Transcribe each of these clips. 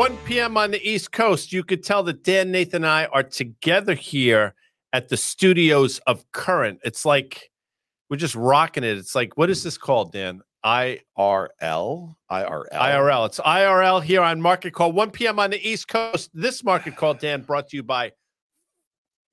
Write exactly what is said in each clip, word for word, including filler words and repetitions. one p.m. on the East Coast. You could tell that Dan, Nathan, and I are together here at the studios of Current. It's like we're just rocking it. It's like, what is this called, Dan? I R L? I R L. I R L. It's I R L here on Market Call, one p.m. on the East Coast. This Market Call, Dan, brought to you by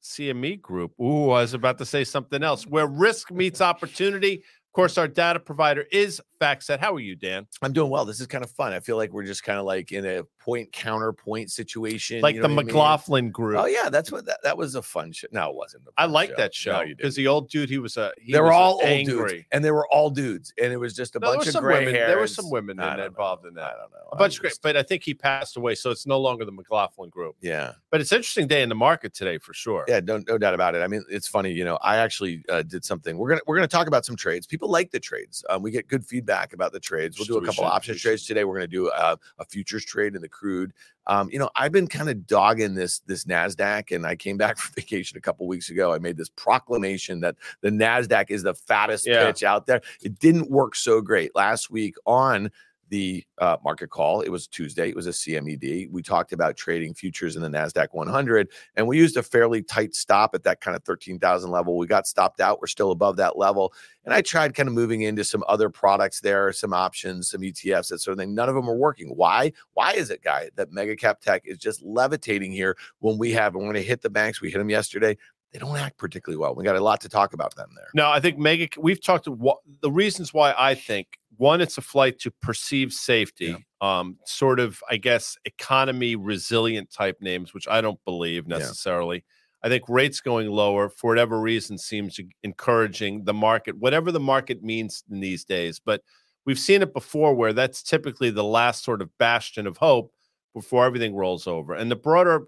C M E Group. Ooh, I was about to say something else. Where risk meets opportunity. Of course, our data provider is FactSet. How are you, Dan? I'm doing well. This is kind of fun. I feel like we're just kind of like in a point counterpoint situation. Like you know the McLaughlin I mean? Group. Oh, yeah. That's what that, that was a fun show. No, it wasn't. I like that show because no, the old dude, he was a. He they were was all angry. Old dudes. And they were all dudes. And it was just a no, bunch of gray hair. There were some women in involved in that. I don't know. A bunch just... of great. But I think he passed away. So it's no longer the McLaughlin Group. Yeah. But it's an interesting day in the market today for sure. Yeah. No, no doubt about it. I mean, it's funny. You know, I actually uh, did something. We're going to we're going to talk about some trades. People like the trades. Um, we get good feedback. Back about the trades. We'll do a couple option trades today. We're going to do a, a futures trade in the crude. Um, you know, I've been kind of dogging this this NASDAQ, and I came back from vacation a couple weeks ago. I made this proclamation that the NASDAQ is the fattest yeah. pitch out there. It didn't work so great last week on the uh, market call. It was Tuesday. It was a C M E D. We talked about trading futures in the NASDAQ one hundred, and we used a fairly tight stop at that kind of thirteen thousand level. We got stopped out. We're still above that level. And I tried kind of moving into some other products there, some options, some E T Fs, that sort of thing. None of them are working. Why? Why is it, Guy, that mega cap tech is just levitating here when we have, and when we hit the banks, we hit them yesterday. They don't act particularly well. We got a lot to talk about them there. No, I think mega, we've talked to what, the reasons why I think, one, it's a flight to perceived safety, yeah. um, sort of, I guess, economy resilient type names, which I don't believe necessarily. Yeah. I think rates going lower for whatever reason seems encouraging the market, whatever the market means in these days. But we've seen it before where that's typically the last sort of bastion of hope before everything rolls over. And the broader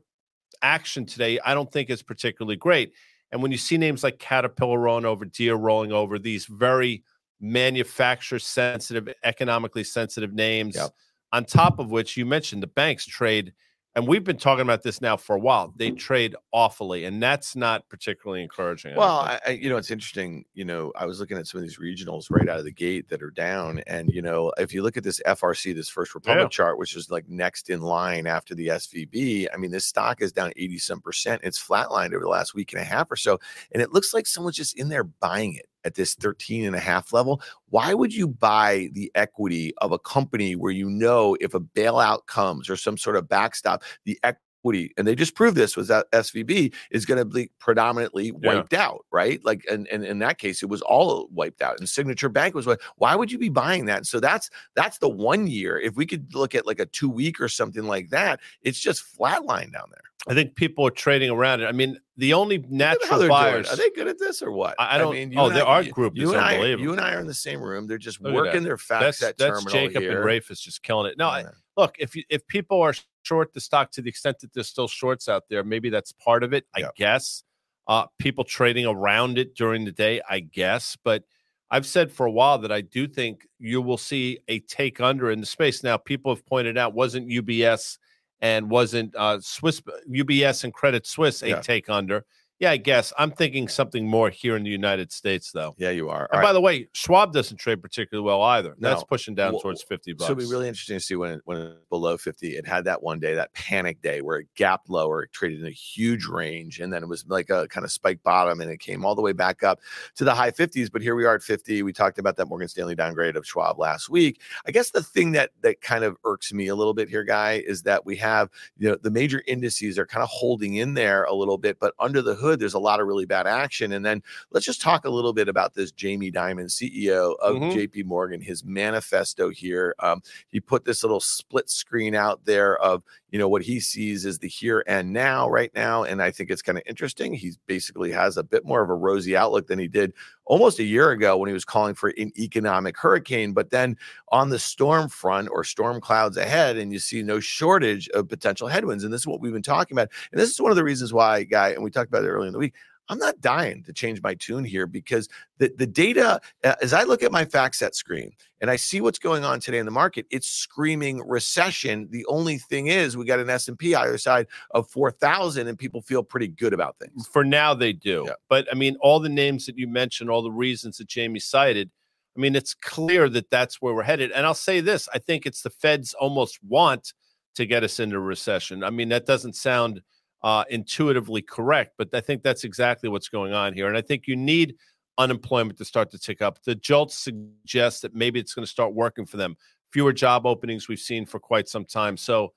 action today, I don't think is particularly great. And when you see names like Caterpillar rolling over, Deer rolling over, these very manufacturer sensitive, economically sensitive names, yep. on top of which you mentioned the banks trade. And we've been talking about this now for a while. They trade awfully, and that's not particularly encouraging. Well, I I, you know, it's interesting. You know, I was looking at some of these regionals right out of the gate that are down. And, you know, if you look at this F R C, this First Republic yeah. chart, which is like next in line after the S V B, I mean, this stock is down eighty some percent. It's flatlined over the last week and a half or so. And it looks like someone's just in there buying it at this thirteen and a half level. Why would you buy the equity of a company where you know if a bailout comes or some sort of backstop, the equity, and they just proved this was that S V B is going to be predominantly wiped yeah. out, right? Like, and, and in that case, it was all wiped out, and Signature Bank was wiped. Why would you be buying that? So that's that's the one year. If we could look at like a two week or something like that, it's just flatline down there. I think people are trading around it. I mean, the only natural buyers. Doing. Are they good at this or what? I, I don't. I mean, oh, the art group is unbelievable. I, you and I are in the same room. They're just look working their FactSet terminal. That's Jacob here. And Rafe is just killing it. No, yeah. I, look, if you, if people are short the stock to the extent that there's still shorts out there, maybe that's part of it. I yeah. guess uh, people trading around it during the day. I guess, but I've said for a while that I do think you will see a take under in the space. Now, people have pointed out wasn't U B S. And wasn't uh, Swiss U B S and Credit Suisse a yeah. take under? Yeah, I guess. I'm thinking something more here in the United States, though. Yeah, you are. All and right. By the way, Schwab doesn't trade particularly well either. No. That's pushing down well, towards fifty bucks. So it'll be really interesting to see when it, when it's below fifty. It had that one day, that panic day, where it gapped lower. It traded in a huge range, and then it was like a kind of spike bottom, and it came all the way back up to the high fifties. But here we are at fifty. We talked about that Morgan Stanley downgrade of Schwab last week. I guess the thing that that kind of irks me a little bit here, Guy, is that we have, you know, the major indices are kind of holding in there a little bit, but under the hood, there's a lot of really bad action. And then let's just talk a little bit about this Jamie Dimon, C E O of mm-hmm. J P Morgan, his manifesto here. Um, he put this little split screen out there of, you know, what he sees is the here and now right now. And I think it's kind of interesting. He basically has a bit more of a rosy outlook than he did almost a year ago when he was calling for an economic hurricane. But then on the storm front or storm clouds ahead, and you see no shortage of potential headwinds. And this is what we've been talking about. And this is one of the reasons why, Guy, and we talked about it earlier in the week, I'm not dying to change my tune here because the, the data, as I look at my FactSet screen and I see what's going on today in the market, it's screaming recession. The only thing is we got an S and P either side of four thousand and people feel pretty good about things. For now they do. Yeah. But I mean, all the names that you mentioned, all the reasons that Jamie cited, I mean, it's clear that that's where we're headed. And I'll say this, I think it's the Fed's almost want to get us into recession. I mean, that doesn't sound uh, intuitively correct, but I think that's exactly what's going on here. And I think you need unemployment to start to tick up. The jolt suggests that maybe it's going to start working for them. Fewer job openings we've seen for quite some time. So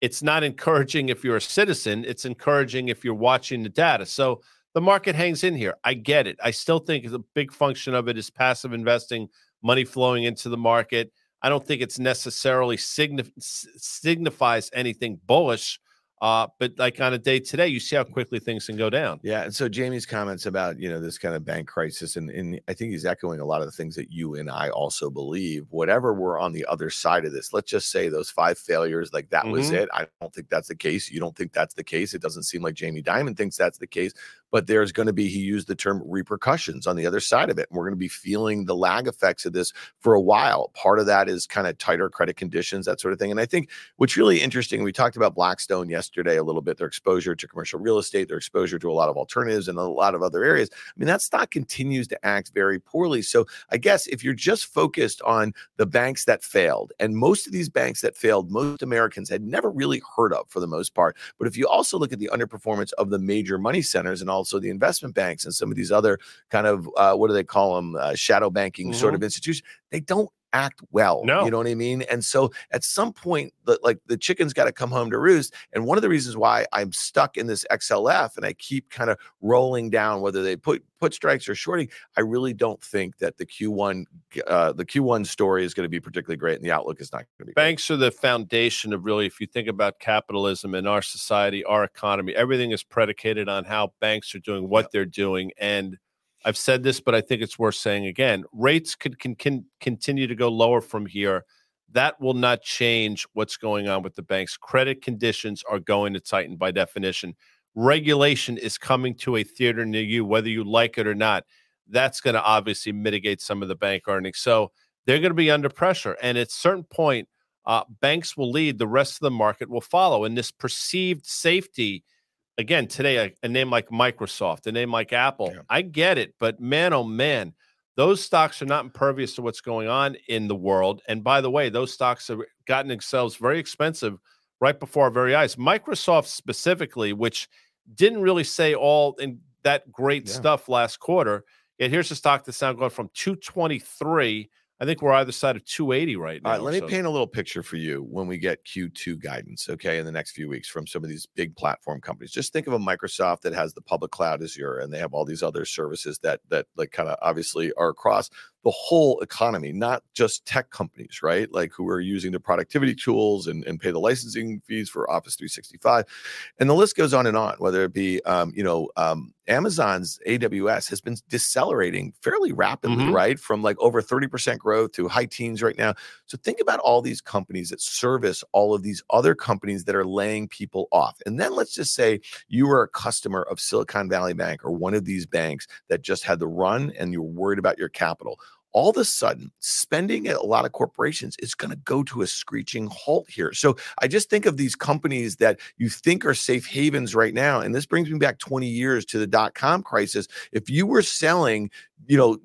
it's not encouraging if you're a citizen. It's encouraging if you're watching the data. So the market hangs in here. I get it. I still think the big function of it is passive investing, money flowing into the market. I don't think it's necessarily signif- signifies anything bullish, uh, but like on a day today, you see how quickly things can go down. Yeah, and so Jamie's comments about, you know, this kind of bank crisis, and, and I think he's echoing a lot of the things that you and I also believe. Whatever we're on the other side of this, let's just say those five failures, like that mm-hmm. was it. I don't think that's the case. You don't think that's the case. It doesn't seem like Jamie Dimon thinks that's the case. But there's going to be, he used the term repercussions on the other side of it. And we're going to be feeling the lag effects of this for a while. Part of that is kind of tighter credit conditions, that sort of thing. And I think what's really interesting, we talked about Blackstone yesterday a little bit, their exposure to commercial real estate, their exposure to a lot of alternatives and a lot of other areas. I mean, that stock continues to act very poorly. So I guess if you're just focused on the banks that failed, and most of these banks that failed, most Americans had never really heard of for the most part. But if you also look at the underperformance of the major money centers and all also the investment banks and some of these other kind of, uh, what do they call them, uh, shadow banking mm-hmm. sort of institutions, they don't act well. No. You know what I mean? And so at some point, the, like the chicken's got to come home to roost. And one of the reasons why I'm stuck in this X L F and I keep kind of rolling down, whether they put put strikes or shorting, I really don't think that the Q one uh, the Q one story is going to be particularly great, and the outlook is not going to be. Banks great. Are the foundation of really, if you think about capitalism in our society, our economy, everything is predicated on how banks are doing what yep. they're doing. And I've said this, but I think it's worth saying again. Rates could can, can continue to go lower from here. That will not change what's going on with the banks. Credit conditions are going to tighten by definition. Regulation is coming to a theater near you, whether you like it or not. That's going to obviously mitigate some of the bank earnings. So they're going to be under pressure. And at a certain point, uh, banks will lead. The rest of the market will follow. And this perceived safety, again, today, a, a name like Microsoft, a name like Apple, yeah. I get it. But man, oh man, those stocks are not impervious to what's going on in the world. And by the way, those stocks have gotten themselves very expensive right before our very eyes. Microsoft specifically, which didn't really say all in that great yeah. stuff last quarter. Yet here's a stock that's now going from two twenty-three. I think we're either side of two eighty right now. All right, let me so. paint a little picture for you when we get Q two guidance, okay, in the next few weeks from some of these big platform companies. Just think of a Microsoft that has the public cloud Azure, and they have all these other services that that like kind of obviously are across the whole economy, not just tech companies, right? Like who are using the productivity tools and, and pay the licensing fees for Office three sixty-five. And the list goes on and on, whether it be, um, you know, um, Amazon's A W S has been decelerating fairly rapidly, mm-hmm. right? From like over thirty percent growth to high teens right now. So think about all these companies that service all of these other companies that are laying people off. And then let's just say you were a customer of Silicon Valley Bank or one of these banks that just had the run and you're worried about your capital. All of a sudden, spending at a lot of corporations is going to go to a screeching halt here. So I just think of these companies that you think are safe havens right now. And this brings me back twenty years to the dot-com crisis. If you were selling, you know,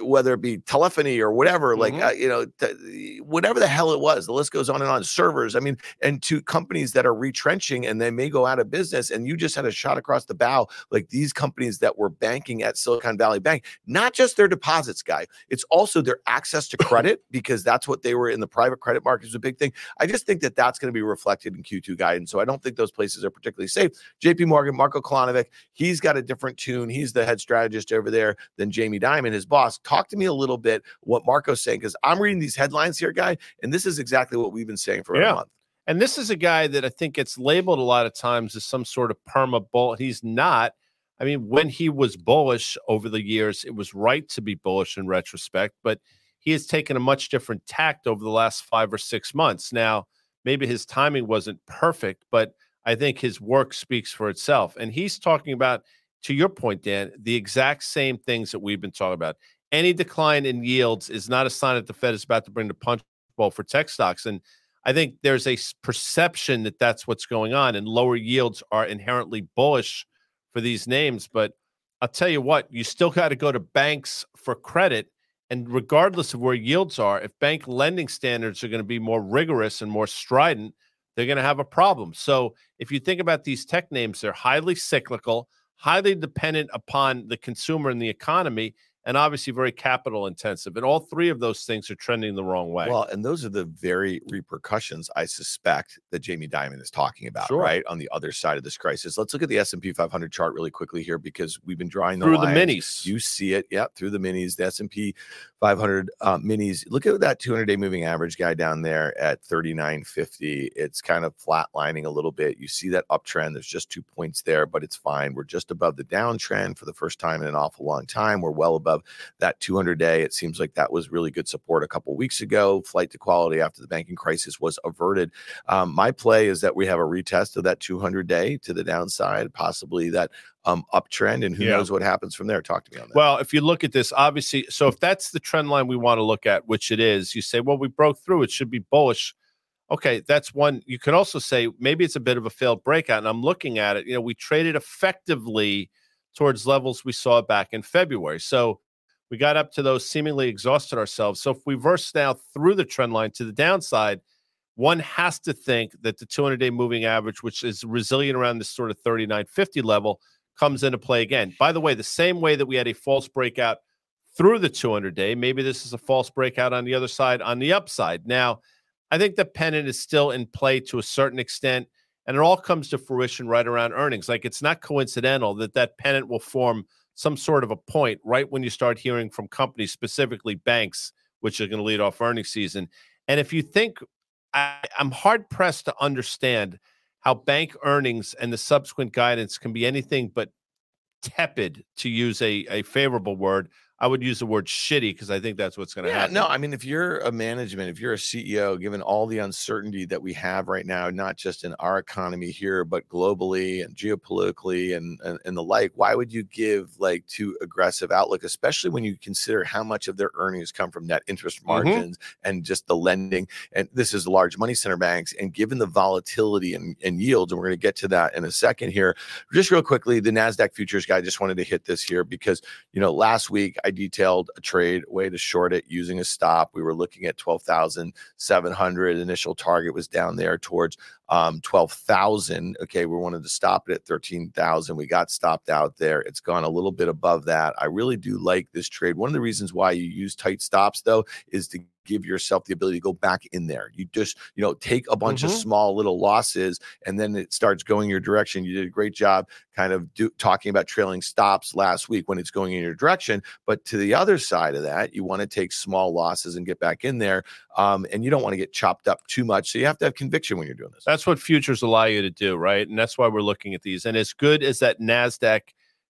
whether it be telephony or whatever, like, mm-hmm. uh, you know, th- whatever the hell it was, the list goes on and on, servers. I mean, and to companies that are retrenching and they may go out of business, and you just had a shot across the bow, like these companies that were banking at Silicon Valley Bank, not just their deposits, Guy, it's also their access to credit, because that's what they were in the private credit market is a big thing. I just think that that's going to be reflected in Q two guidance. So I don't think those places are particularly safe. J P Morgan, Marko Kalanovic, he's got a different tune. He's the head strategist over there than Jamie Dimon, his boss. Talk to me a little bit what Marco's saying, because I'm reading these headlines here, Guy, and this is exactly what we've been saying for yeah. a month. And this is a guy that I think gets labeled a lot of times as some sort of perma bull. He's not. I mean, when he was bullish over the years, it was right to be bullish in retrospect, but he has taken a much different tact over the last five or six months. Now, maybe his timing wasn't perfect, but I think his work speaks for itself. And he's talking about, to your point, Dan, the exact same things that we've been talking about. Any decline in yields is not a sign that the Fed is about to bring the punch bowl for tech stocks. And I think there's a perception that that's what's going on, and lower yields are inherently bullish for these names. But I'll tell you what, you still got to go to banks for credit. And regardless of where yields are, if bank lending standards are going to be more rigorous and more strident, they're going to have a problem. So if you think about these tech names, they're highly cyclical, highly dependent upon the consumer and the economy, and obviously very capital intensive. And all three of those things are trending the wrong way. Well, and those are the very repercussions, I suspect, that Jamie Dimon is talking about, sure. right? On the other side of this crisis. Let's look at the S and P five hundred chart really quickly here, because we've been drawing the through lines. The minis. You see it. Yeah, through the minis, the S and P five hundred uh, minis. Look at that two hundred day moving average guy down there at thirty-nine fifty. It's kind of flatlining a little bit. You see that uptrend. There's just two points there, but it's fine. We're just above the downtrend for the first time in an awful long time. We're well above of that two hundred day. It seems like that was really good support a couple weeks ago. Flight to quality after the banking crisis was averted. Um, my play is that we have a retest of that two hundred day to the downside, possibly that um, uptrend, and who yeah. knows what happens from there. Talk to me on that. Well, if you look at this, obviously, so if that's the trend line we want to look at, which it is, you say, well, we broke through, it should be bullish. Okay, that's one. You could also say maybe it's a bit of a failed breakout, and I'm looking at it, you know, we traded effectively towards levels we saw back in February. So we got up to those, seemingly exhausted ourselves. So if we verse now through the trend line to the downside, one has to think that the two hundred day moving average, which is resilient around this sort of thirty-nine fifty level, comes into play again. By the way, the same way that we had a false breakout through the two hundred day, maybe this is a false breakout on the other side, on the upside. Now, I think the pennant is still in play to a certain extent, and it all comes to fruition right around earnings. Like, it's not coincidental that that pennant will form some sort of a point right when you start hearing from companies, specifically banks, which are going to lead off earnings season. And if you think, I, I'm hard-pressed to understand how bank earnings and the subsequent guidance can be anything but tepid, to use a, a favorable word. I would use the word shitty, because I think that's what's going to yeah, happen. No, I mean, if you're a management, if you're a C E O, given all the uncertainty that we have right now, not just in our economy here, but globally and geopolitically and, and, and the like, why would you give like too aggressive outlook, especially when you consider how much of their earnings come from net interest margins mm-hmm. and just the lending? And this is large money center banks. And given the volatility and, and yields, and we're going to get to that in a second here, just real quickly, the NASDAQ futures guy, just wanted to hit this here because, you know, last week I detailed a trade way to short it using a stop. We were looking at twelve thousand seven hundred. Initial target was down there towards um, twelve thousand. Okay, we wanted to stop it at thirteen thousand. We got stopped out there. It's gone a little bit above that. I really do like this trade. One of the reasons why you use tight stops, though, is to give yourself the ability to go back in there. You just, you know, take a bunch mm-hmm. of small little losses, and then it starts going your direction. You did a great job kind of do, talking about trailing stops last week when it's going in your direction. But to the other side of that, you want to take small losses and get back in there. Um, and you don't want to get chopped up too much. So you have to have conviction when you're doing this. That's what futures allow you to do, right? And that's why we're looking at these. And as good as that NASDAQ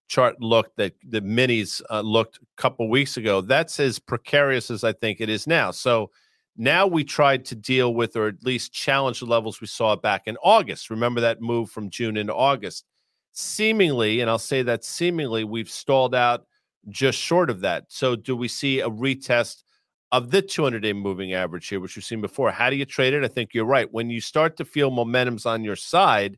chart looked, that the minis uh, looked a couple weeks ago, that's as precarious as I think it is now. So now we tried to deal with, or at least challenge the levels we saw back in August. Remember that move from June into August? Seemingly, and I'll say that seemingly, we've stalled out just short of that. So do we see a retest of the two hundred day moving average here, which we've seen before? How do you trade it? I think you're right. When you start to feel momentum's on your side,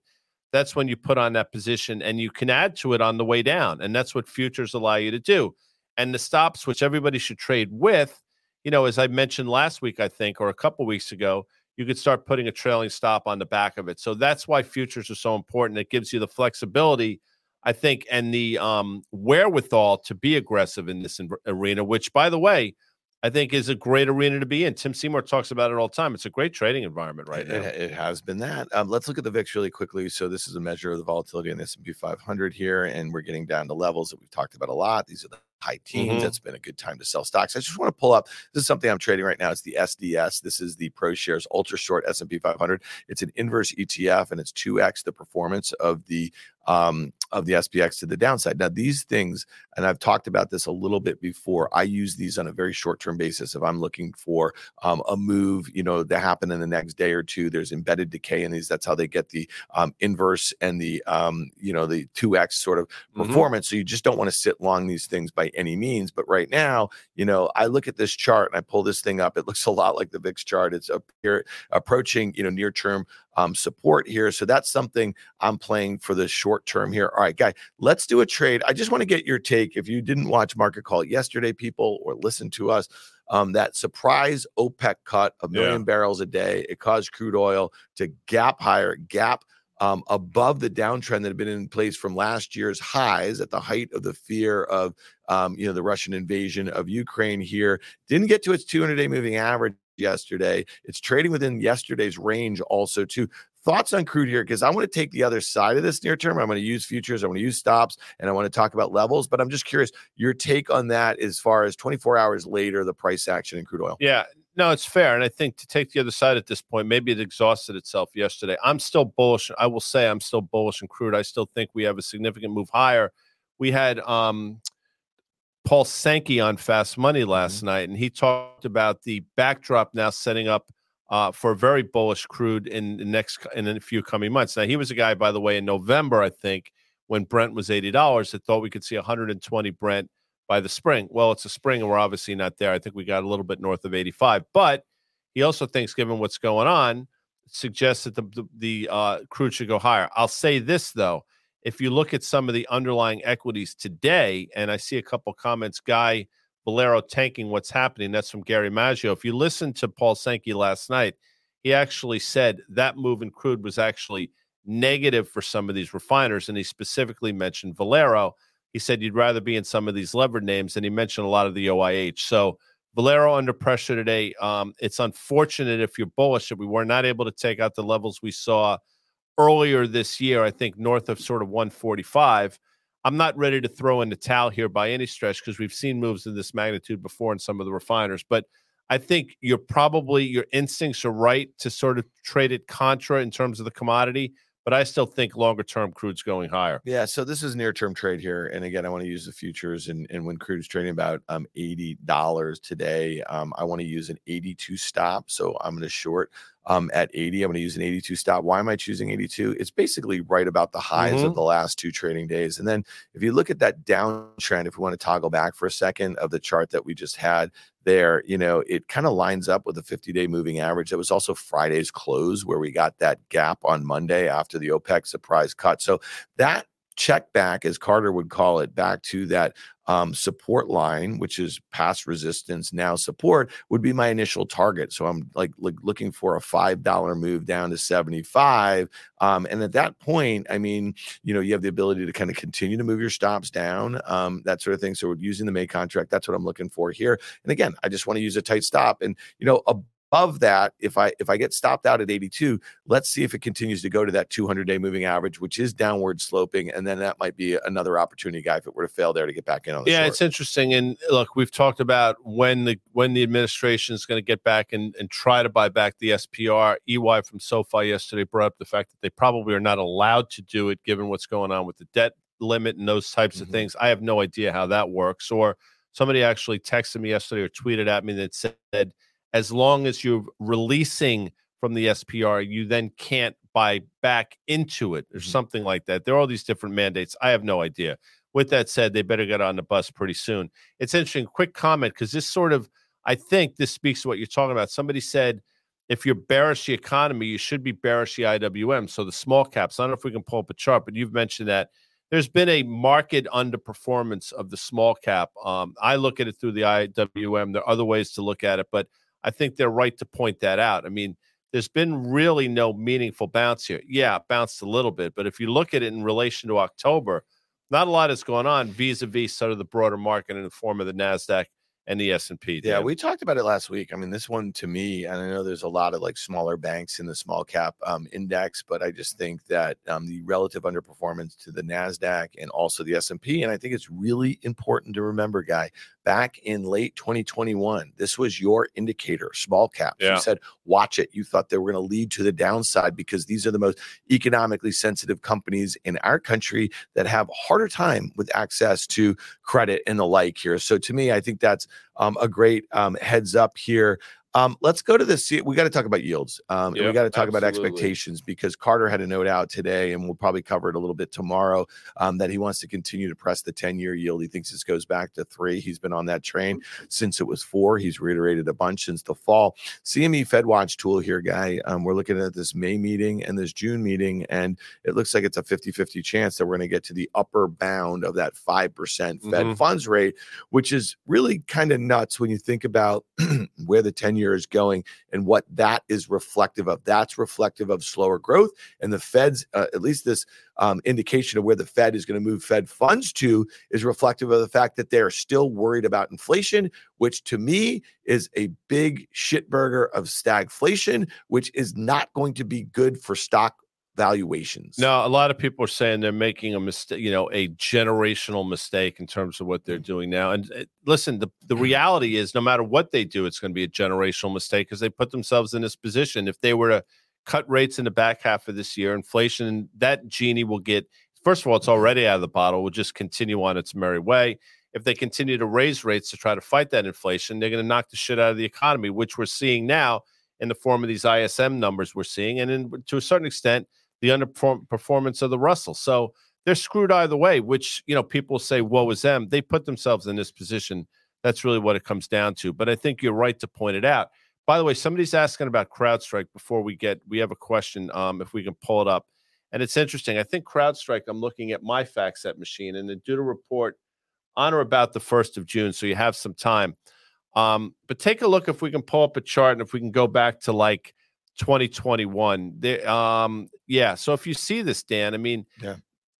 that's when you put on that position, and you can add to it on the way down. And that's what futures allow you to do. And the stops, which everybody should trade with, you know, as I mentioned last week, I think, or a couple weeks ago, you could start putting a trailing stop on the back of it. So that's why futures are so important. It gives you the flexibility, I think, and the um, wherewithal to be aggressive in this arena, which, by the way, I think is a great arena to be in. Tim Seymour talks about it all the time. It's a great trading environment right now. It, it has been that. Um, let's look at the V I X really quickly. So this is a measure of the volatility in the S and P five hundred here, and we're getting down to levels that we've talked about a lot. These are the high teens. Mm-hmm. That's been a good time to sell stocks. I just want to pull up. This is something I'm trading right now. It's the S D S. This is the ProShares Ultra Short S and P five hundred. It's an inverse E T F, and it's two X the performance of the um, of the S P X to the downside. Now, these things, and I've talked about this a little bit before, I use these on a very short-term basis. If I'm looking for um, a move, you know, to happen in the next day or two, there's embedded decay in these. That's how they get the um, inverse and the, um, you know, the two X sort of performance. Mm-hmm. So you just don't want to sit long these things by any means. But right now, you know, I look at this chart and I pull this thing up. It looks a lot like the V I X chart. It's up here approaching, you know, near-term um, support here. So that's something I'm playing for the short term here. All right, Guy, let's do a trade. I just want to get your take. If you didn't watch Market Call yesterday, people, or listen to us, um, that surprise OPEC cut a million yeah. barrels a day. It caused crude oil to gap higher, gap Um, above the downtrend that had been in place from last year's highs at the height of the fear of, um, you know, the Russian invasion of Ukraine here. Didn't get to its two hundred day moving average yesterday. It's trading within yesterday's range also, too. Thoughts on crude here, because I want to take the other side of this near term. I'm going to use futures. I want to use stops, and I want to talk about levels. But I'm just curious, your take on that as far as twenty-four hours later, the price action in crude oil. Yeah. No, it's fair. And I think to take the other side at this point, maybe it exhausted itself yesterday. I'm still bullish. I will say I'm still bullish in crude. I still think we have a significant move higher. We had um, Paul Sankey on Fast Money last mm-hmm. night, and he talked about the backdrop now setting up uh, for very bullish crude in the next in a few coming months. Now, he was a guy, by the way, in November, I think, when Brent was eighty dollars, that thought we could see one hundred twenty Brent by the spring. Well, it's a spring and we're obviously not there. I think we got a little bit north of eighty-five, but he also thinks, given what's going on, suggests that the, the, the uh, crude should go higher. I'll say this, though. If you look at some of the underlying equities today, and I see a couple comments, Guy, Valero tanking, what's happening? That's from Gary Maggio. If you listen to Paul Sankey last night, he actually said that move in crude was actually negative for some of these refiners, and he specifically mentioned Valero. He said you'd rather be in some of these levered names, and he mentioned a lot of the O I H. So Valero under pressure today. Um, it's unfortunate if you're bullish that we were not able to take out the levels we saw earlier this year, I think north of sort of one forty-five. I'm not ready to throw in the towel here by any stretch because we've seen moves in this magnitude before in some of the refiners. But I think you're probably, your instincts are right to sort of trade it contra in terms of the commodity. But I still think longer-term crude's going higher. Yeah, so this is near-term trade here. And again, I want to use the futures. And, and when crude's trading about um, eighty dollars today, um, I want to use an eighty-two stop. So I'm going to short um, at eighty. I'm going to use an eighty-two stop. Why am I choosing eighty-two? It's basically right about the highs mm-hmm. of the last two trading days. And then if you look at that downtrend, if we want to toggle back for a second of the chart that we just had, there, you know, it kind of lines up with the fifty-day moving average. That was also Friday's close where we got that gap on Monday after the OPEC surprise cut. So that check back, as Carter would call it, back to that um, support line, which is past resistance, now support, would be my initial target. So I'm like, like looking for a five dollar move down to seventy-five. Um, and at that point, I mean, you know, you have the ability to kind of continue to move your stops down, um, that sort of thing. So we're using the May contract. That's what I'm looking for here. And again, I just want to use a tight stop. And, you know, a Of that, if I if I get stopped out at eighty-two, let's see if it continues to go to that two hundred day moving average, which is downward sloping, and then that might be another opportunity, Guy, if it were to fail there, to get back in on the yeah, short. It's interesting. And look, we've talked about when the when the administration is going to get back and, and try to buy back the S P R. E Y from SoFi yesterday brought up the fact that they probably are not allowed to do it, given what's going on with the debt limit and those types mm-hmm. of things. I have no idea how that works. Or somebody actually texted me yesterday or tweeted at me that said, as long as you're releasing from the S P R, you then can't buy back into it or mm-hmm. something like that. There are all these different mandates. I have no idea. With that said, they better get on the bus pretty soon. It's interesting. Quick comment, because this sort of, I think this speaks to what you're talking about. Somebody said, if you're bearish the economy, you should be bearish the I W M. So the small caps, I don't know if we can pull up a chart, but you've mentioned that there's been a market underperformance of the small cap. Um, I look at it through the I W M. There are other ways to look at it, but I think they're right to point that out. I mean, there's been really no meaningful bounce here. Yeah, it bounced a little bit, but if you look at it in relation to October, not a lot is going on vis-a-vis sort of the broader market in the form of the Nasdaq and the S and P. Dan. Yeah, we talked about it last week. I mean, this one to me, and I know there's a lot of like smaller banks in the small cap um, index, but I just think that um, the relative underperformance to the Nasdaq and also the S and P, and I think it's really important to remember, Guy, back in late twenty twenty-one, this was your indicator, small caps. Yeah. You said, watch it. You thought they were going to lead to the downside because these are the most economically sensitive companies in our country that have a harder time with access to credit and the like here. So to me, I think that's Um, a great um, heads up here. Um, let's go to the, we got to talk about yields. Um, yep, and we got to talk absolutely. about expectations, because Carter had a note out today, and we'll probably cover it a little bit tomorrow, um, that he wants to continue to press the ten-year yield. He thinks this goes back to three. He's been on that train since it was four. He's reiterated a bunch since the fall. C M E Fed Watch tool here, Guy. Um, we're looking at this May meeting and this June meeting, and it looks like it's a fifty-fifty chance that we're going to get to the upper bound of that five percent mm-hmm. Fed funds rate, which is really kind of nuts when you think about where the ten-year is going and what that is reflective of. That's reflective of slower growth, and the Fed's uh, at least this um, indication of where the Fed is going to move Fed funds to is reflective of the fact that they're still worried about inflation, which to me is a big shitburger of stagflation, which is not going to be good for stock valuations. Now, a lot of people are saying they're making a mistake, you know, a generational mistake in terms of what they're doing now. And uh, listen, the, the reality is no matter what they do, it's going to be a generational mistake, because they put themselves in this position. If they were to cut rates in the back half of this year, inflation, that genie will get, first of all, it's already out of the bottle, will just continue on its merry way. If they continue to raise rates to try to fight that inflation, they're going to knock the shit out of the economy, which we're seeing now in the form of these I S M numbers we're seeing. And in, to a certain extent, the underperformance of the Russell. So they're screwed either way, which, you know, people say, woe is them. They put themselves in this position. That's really what it comes down to. But I think you're right to point it out. By the way, somebody's asking about CrowdStrike before we get, we have a question, um, if we can pull it up. And it's interesting. I think CrowdStrike, I'm looking at my FactSet machine, and they're due to report on or about the first of June. So you have some time. Um, but take a look if we can pull up a chart, and if we can go back to like twenty twenty-one. They, um, yeah. So if you see this, Dan, I mean, yeah.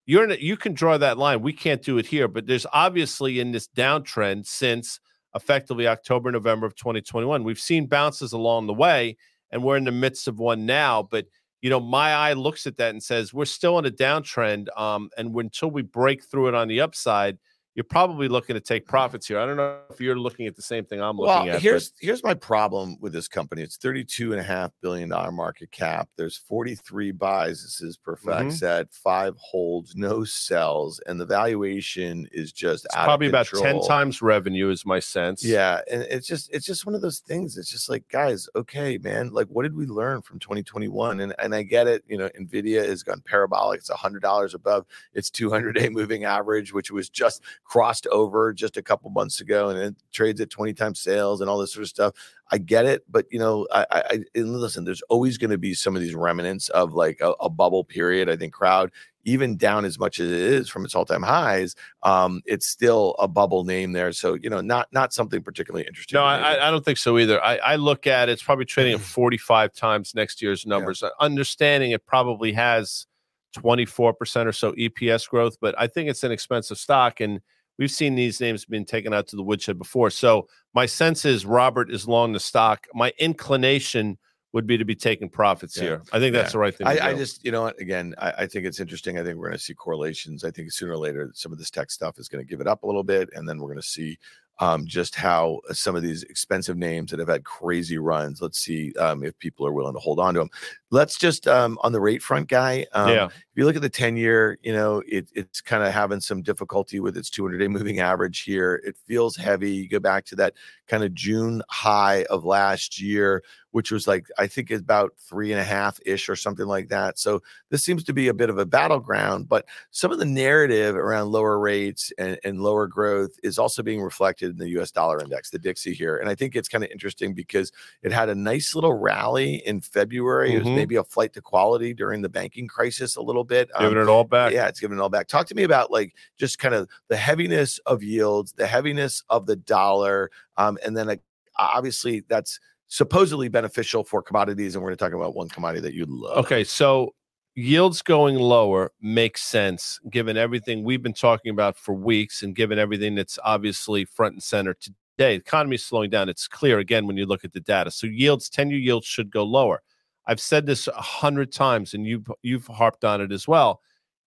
you're in a, you can draw that line. We can't do it here, but there's obviously in this downtrend since effectively October, November of twenty twenty-one, we've seen bounces along the way, and we're in the midst of one now. But you know, my eye looks at that and says we're still in a downtrend, um, and until we break through it on the upside, you're probably looking to take profits here. I don't know if you're looking at the same thing I'm looking well, at. Here's but. here's my problem with this company. It's thirty-two and a half billion dollars market cap. There's forty-three buys. This is per fact set, mm-hmm. five holds, no sells, and the valuation is just it's out probably of control. About ten times revenue is my sense. Yeah, and it's just it's just one of those things. It's just like, guys, okay, man, like what did we learn from twenty twenty-one? And and I get it. You know, Nvidia has gone parabolic. It's one hundred dollars above its two hundred day moving average, which was just crossed over just a couple months ago, and it trades at twenty times sales and all this sort of stuff. I get it, but you know, I, I and listen, there's always going to be some of these remnants of like a, a bubble period. I think crowd, even down as much as it is from its all-time highs, um, it's still a bubble name there. So, you know, not not something particularly interesting. No, I, I don't think so either. I, I look at it, it's probably trading at forty-five times next year's numbers, yeah. Understanding it probably has twenty-four percent or so E P S growth, but I think it's an expensive stock, and we've seen these names being taken out to the woodshed before. So my sense is Robert is long the stock. My inclination would be to be taking profits yeah. here. I think that's yeah. the right thing to I, do. I just, you know, again, I, I think it's interesting. I think we're going to see correlations. I think sooner or later, some of this tech stuff is going to give it up a little bit, and then we're going to see um, just how some of these expensive names that have had crazy runs, let's see um, if people are willing to hold on to them. Let's just, um, on the rate front, Guy, um, yeah. if you look at the ten-year, you know, it, it's kind of having some difficulty with its two hundred day moving average here. It feels heavy. You go back to that kind of June high of last year, which was like, I think it's about three and a half-ish or something like that. So this seems to be a bit of a battleground, but some of the narrative around lower rates and, and lower growth is also being reflected in the U S dollar index, the D X Y here. And I think it's kind of interesting because it had a nice little rally in February. Mm-hmm. It was maybe a flight to quality during the banking crisis a little bit. Um, giving it all back. Yeah, it's giving it all back. Talk to me about like just kind of the heaviness of yields, the heaviness of the dollar. Um, and then uh, obviously that's supposedly beneficial for commodities. And we're going to talk about one commodity that you love. Okay, so yields going lower makes sense given everything we've been talking about for weeks and given everything that's obviously front and center today. The economy is slowing down. It's clear again when you look at the data. So yields, ten-year yields should go lower. I've said this a hundred times, and you've, you've harped on it as well.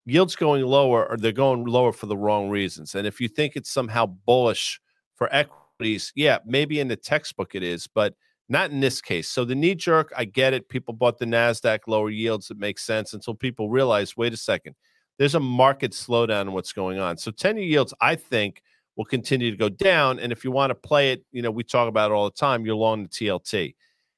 Yields going lower, or they're going lower for the wrong reasons. And if you think it's somehow bullish for equities, yeah, maybe in the textbook it is, but not in this case. So the knee-jerk, I get it. People bought the NASDAQ lower yields. It makes sense until people realize, wait a second, there's a market slowdown in what's going on. So ten-year yields, I think, will continue to go down. And if you want to play it, you know, we talk about it all the time, you're long the T L T.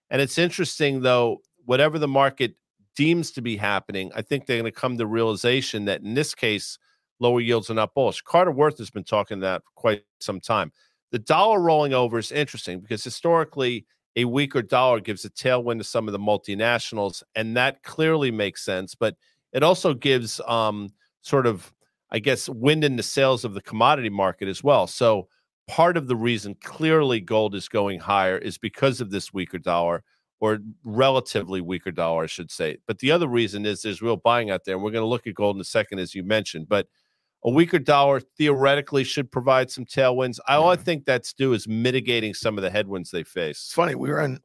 And it's interesting, though, whatever the market deems to be happening, I think they're going to come to realization that in this case, lower yields are not bullish. Carter Worth has been talking that for quite some time. The dollar rolling over is interesting because historically, a weaker dollar gives a tailwind to some of the multinationals, and that clearly makes sense. But it also gives um, sort of, I guess, wind in the sails of the commodity market as well. So part of the reason clearly gold is going higher is because of this weaker dollar, or relatively weaker dollar, I should say. But the other reason is there's real buying out there. And we're going to look at gold in a second, as you mentioned. But a weaker dollar theoretically should provide some tailwinds. I only think that's due is mitigating some of the headwinds they face. It's funny. We were on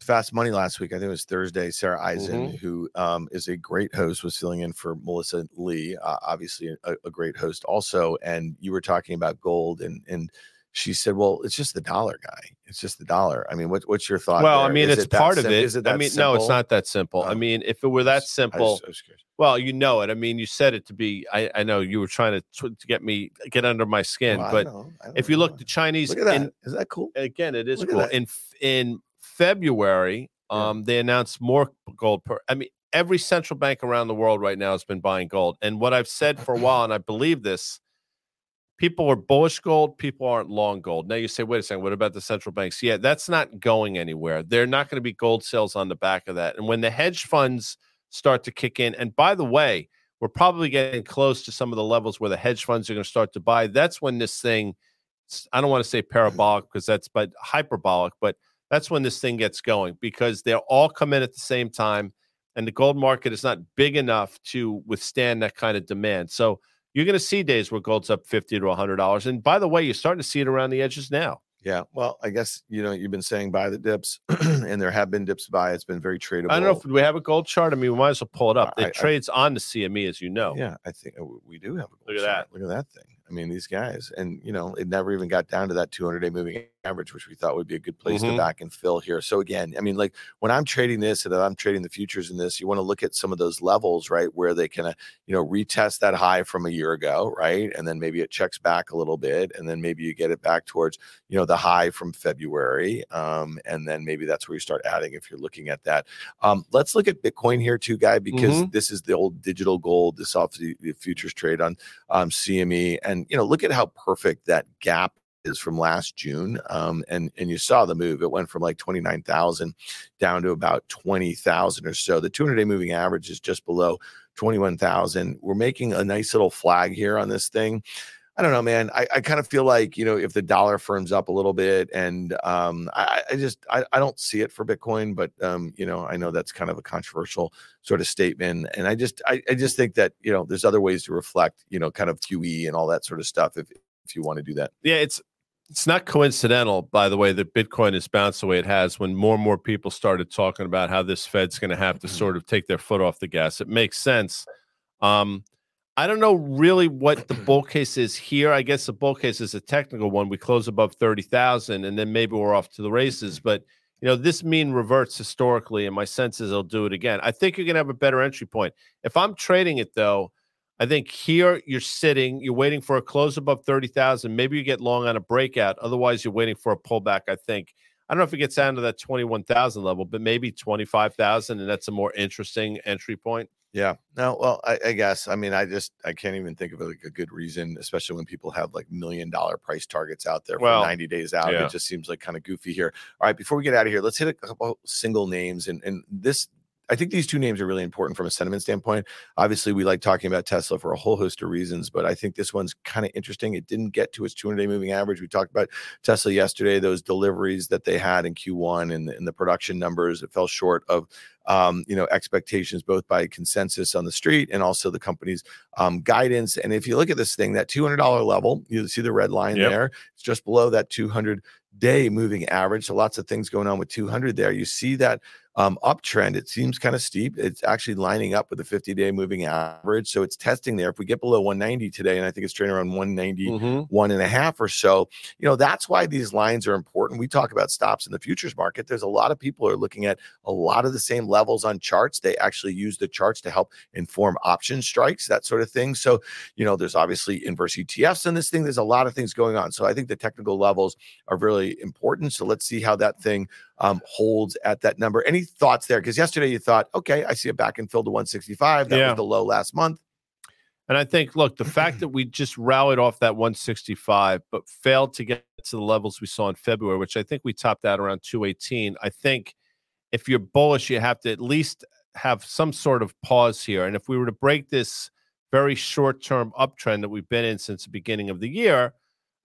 Fast Money last week. I think it was Thursday. Sarah Eisen, mm-hmm. who um, is a great host, was filling in for Melissa Lee, uh, obviously a, a great host also. And you were talking about gold, and and she said, well, it's just the dollar, Guy. It's just the dollar. I mean, what, what's your thought? Well, there? I mean, is it's it part sim- of it. Is it that I mean, simple? No, it's not that simple. Um, I mean, if it were that simple. I was, I was curious. Well, you know it. I mean, you said it to be, I, I know you were trying to, to get me, get under my skin, well, but I know, I if you know. look, the Chinese, look at that. In, is that cool? Again, it is look cool. In in February, yeah. um, they announced more gold. Per, I mean, every central bank around the world right now has been buying gold. And what I've said for a while, and I believe this, people are bullish gold, people aren't long gold. Now you say, wait a second, what about the central banks? Yeah, that's not going anywhere. They're not going to be gold sales on the back of that. And when the hedge funds start to kick in. And by the way, we're probably getting close to some of the levels where the hedge funds are going to start to buy. That's when this thing, I don't want to say parabolic because that's but hyperbolic, but that's when this thing gets going because they'll all come in at the same time and the gold market is not big enough to withstand that kind of demand. So you're going to see days where gold's up fifty to one hundred dollars. And by the way, you're starting to see it around the edges now. Yeah, well, I guess, you know, you've been saying buy the dips, and there have been dips buy. It's been very tradable. I don't know if we have a gold chart. I mean, we might as well pull it up. It I, trades I, on the C M E, as you know. Yeah, I think we do have a gold Look at chart. That. Look at that thing. I mean, these guys. And, you know, it never even got down to that two hundred day moving average, which we thought would be a good place mm-hmm. to back and fill here. So, again, I mean, like, when I'm trading this and I'm trading the futures in this, you want to look at some of those levels, right, where they can, uh, you know, retest that high from a year ago, right? And then maybe it checks back a little bit, and then maybe you get it back towards, you know, the high from February. Um, and then maybe that's where you start adding if you're looking at that. Um, let's look at Bitcoin here too, Guy, because mm-hmm. this is the old digital gold, this off the futures trade on um, C M E. And And, you know, look at how perfect that gap is from last June. Um, and, and you saw the move. It went from like twenty-nine thousand down to about twenty thousand or so. The two hundred day moving average is just below twenty-one thousand. We're making a nice little flag here on this thing. I don't know, man. I, I kind of feel like, you know, if the dollar firms up a little bit, and um, I, I just I, I don't see it for Bitcoin. But, um, you know, I know that's kind of a controversial sort of statement. And I just I, I just think that, you know, there's other ways to reflect, you know, kind of Q E and all that sort of stuff if if you want to do that. Yeah, it's it's not coincidental, by the way, that Bitcoin has bounced the way it has when more and more people started talking about how this Fed's going to have to mm-hmm. sort of take their foot off the gas. It makes sense. Um I don't know really what the bull case is here. I guess the bull case is a technical one. We close above thirty thousand, and then maybe we're off to the races. But, you know, this mean reverts historically, and my sense is it'll do it again. I think you're going to have a better entry point. If I'm trading it, though, I think here you're sitting, you're waiting for a close above thirty thousand. Maybe you get long on a breakout. Otherwise, you're waiting for a pullback, I think. I don't know if it gets down to that twenty-one thousand level, but maybe twenty-five thousand, and that's a more interesting entry point. Yeah. No, well, I, I guess, I mean, I just, I can't even think of like a good reason, especially when people have like million dollar price targets out there for well, ninety days out. Yeah. It just seems like kind of goofy here. All right. Before we get out of here, let's hit a couple single names. And, and this, I think these two names are really important from a sentiment standpoint. Obviously, we like talking about Tesla for a whole host of reasons, but I think this one's kind of interesting. It didn't get to its two hundred day moving average. We talked about Tesla yesterday, those deliveries that they had in Q one and, and the production numbers. It fell short of um, you know, expectations, both by consensus on the street and also the company's um, guidance. And if you look at this thing, that two hundred dollar level, you see the red line yep. there. It's just below that two hundred day moving average. So lots of things going on with two hundred there. You see that um, uptrend. It seems kind of steep. It's actually lining up with the fifty-day moving average. So it's testing there. If we get below one ninety today, and I think it's trading around one ninety-one mm-hmm. and a half or so, you know, that's why these lines are important. We talk about stops in the futures market. There's a lot of people are looking at a lot of the same levels on charts. They actually use the charts to help inform option strikes, that sort of thing. So, you know, there's obviously inverse E T Fs in this thing. There's a lot of things going on. So I think the technical levels are really important. So let's see how that thing um, holds at that number. Any thoughts there? Because yesterday you thought, okay, I see a back and fill to one sixty-five. That yeah. was the low last month. And I think, look, the fact that we just rallied off that one sixty-five, but failed to get to the levels we saw in February, which I think we topped out around two eighteen. I think if you're bullish, you have to at least have some sort of pause here. And if we were to break this very short-term uptrend that we've been in since the beginning of the year,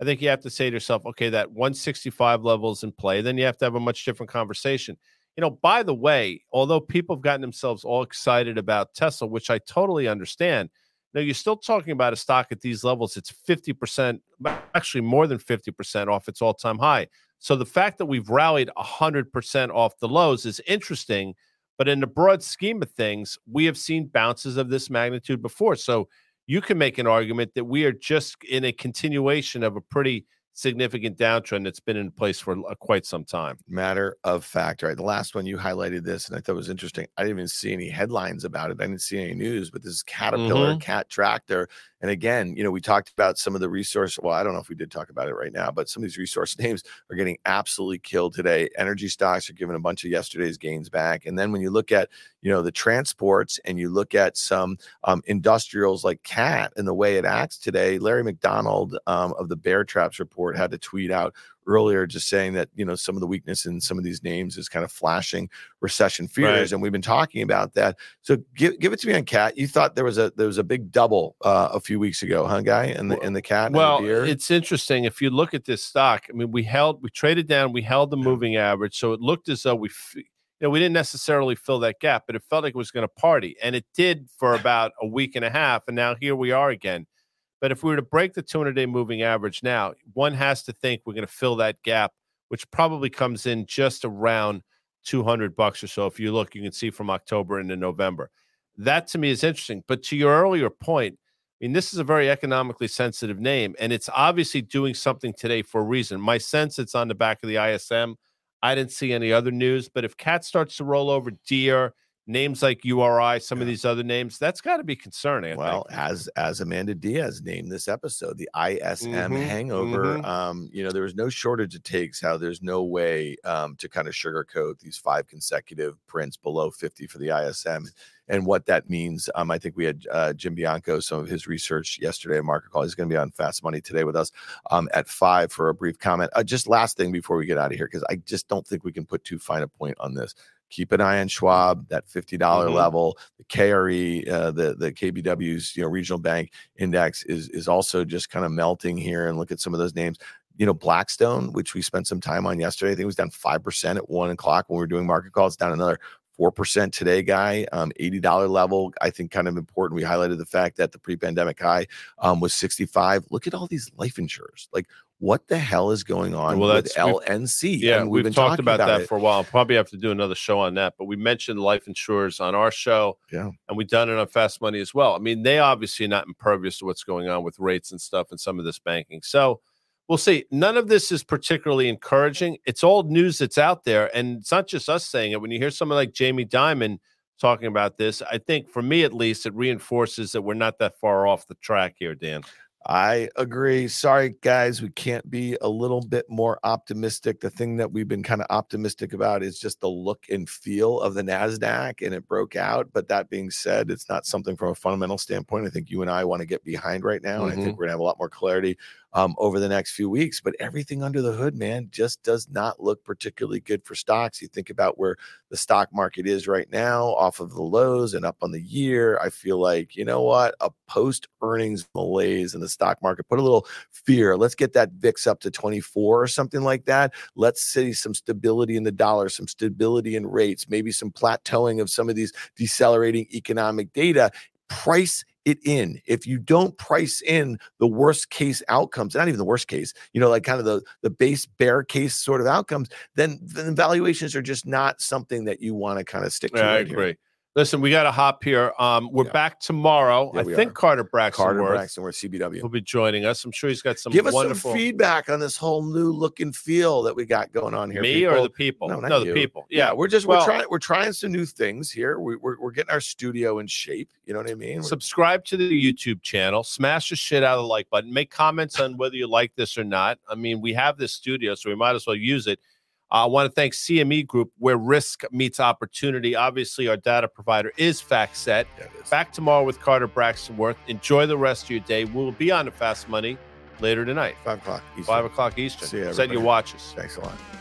I think you have to say to yourself, okay, that one sixty-five level is in play. Then you have to have a much different conversation. You know, by the way, although people have gotten themselves all excited about Tesla, which I totally understand, now, you're still talking about a stock at these levels. It's fifty percent, actually more than fifty percent off its all-time high. So the fact that we've rallied one hundred percent off the lows is interesting. But in the broad scheme of things, we have seen bounces of this magnitude before. So you can make an argument that we are just in a continuation of a pretty significant downtrend that's been in place for quite some time. Matter of fact, right? The last one you highlighted this, and I thought it was interesting. I didn't even see any headlines about it. I didn't see any news, but this is Caterpillar, mm-hmm. Cat Tractor. And again, you know, we talked about some of the resource. Well, I don't know if we did talk about it right now, but some of these resource names are getting absolutely killed today. Energy stocks are giving a bunch of yesterday's gains back. And then when you look at, you know, the transports and you look at some um, industrials like Cat and the way it acts today, Larry McDonald um, of the Bear Traps Report had to tweet out earlier just saying that, you know, some of the weakness in some of these names is kind of flashing recession fears. Right. And we've been talking about that. So give give it to me on Cat. You thought there was a there was a big double uh, a few weeks ago, huh, Guy? And the and the Cat. Well, and the Deer. It's interesting. If you look at this stock, I mean, we held, we traded down, we held the moving average. So it looked as though we, you know, we didn't necessarily fill that gap, but it felt like it was going to party. And it did for about a week and a half. And now here we are again. But if we were to break the two hundred-day moving average now, one has to think we're going to fill that gap, which probably comes in just around two hundred bucks or so. If you look, you can see from October into November. That to me is interesting. But to your earlier point, I mean, this is a very economically sensitive name, and it's obviously doing something today for a reason. My sense, it's on the back of the I S M. I didn't see any other news. But if Cat starts to roll over, Deer, names like U R I, some yeah. of these other names, that's got to be concerning. I well, think. as as Amanda Diaz named this episode, the I S M mm-hmm, hangover, mm-hmm. Um, you know, there was no shortage of takes how there's no way um, to kind of sugarcoat these five consecutive prints below fifty for the I S M and what that means. Um, I think we had uh, Jim Bianco, some of his research yesterday at Market Call. He's going to be on Fast Money today with us um, at five for a brief comment. Uh, just last thing before we get out of here, because I just don't think we can put too fine a point on this. Keep an eye on Schwab, that fifty dollars mm-hmm. level. The K R E, uh, the the K B W's, you know, regional bank index is is also just kind of melting here. And look at some of those names. You know, Blackstone, which we spent some time on yesterday, I think it was down five percent at one o'clock when we were doing Market Calls. Down another four percent today, Guy. Um, eighty dollars level, I think, kind of important. We highlighted the fact that the pre-pandemic high um, was sixty-five. Look at all these life insurers. Like, what the hell is going on well, with L N C? Yeah, and we've, we've been talked about, about that it. for a while. I'll probably have to do another show on that. But we mentioned life insurers on our show, yeah, and we've done it on Fast Money as well. I mean, they obviously are not impervious to what's going on with rates and stuff and some of this banking. So we'll see. None of this is particularly encouraging. It's old news that's out there, and it's not just us saying it. When you hear someone like Jamie Dimon talking about this, I think, for me at least, it reinforces that we're not that far off the track here, Dan. I agree. Sorry, guys, we can't be a little bit more optimistic. The thing that we've been kind of optimistic about is just the look and feel of the NASDAQ, and it broke out. But that being said, it's not something from a fundamental standpoint I think you and I want to get behind right now. Mm-hmm. And I think we're going to have a lot more clarity um, over the next few weeks. But everything under the hood, man, just does not look particularly good for stocks. You think about where the stock market is right now, off of the lows and up on the year. I feel like, you know what, a post-earnings malaise in the stock market. Put a little fear. Let's get that V I X up to twenty-four or something like that. Let's see some stability in the dollar, some stability in rates, maybe some plateauing of some of these decelerating economic data. Price it in. If you don't price in the worst case outcomes, not even the worst case, you know, like kind of the, the base bear case sort of outcomes, then, then valuations are just not something that you want to kind of stick to. Yeah, right, I agree. Here. Listen, we got to hop here. Um, we're yeah. back tomorrow. Yeah, I think are. Carter Braxton Carter Worth, Braxton Worth, C B W, will be joining us. I'm sure he's got some Give wonderful... Give us some feedback on this whole new look and feel that we got going on here. Me people. or the people? No, not no the people. Yeah, yeah we're just well, we're trying we're trying some new things here. We, we're we're getting our studio in shape. You know what I mean? We're... Subscribe to the YouTube channel. Smash the shit out of the like button. Make comments on whether you like this or not. I mean, we have this studio, so we might as well use it. I want to thank C M E Group, where risk meets opportunity. Obviously, our data provider is FactSet. Yeah, is. Back tomorrow with Carter Braxton Worth. Enjoy the rest of your day. We'll be on the Fast Money later tonight. Five o'clock Eastern. Five o'clock Eastern. See you, everybody. Set your watches. Thanks a lot.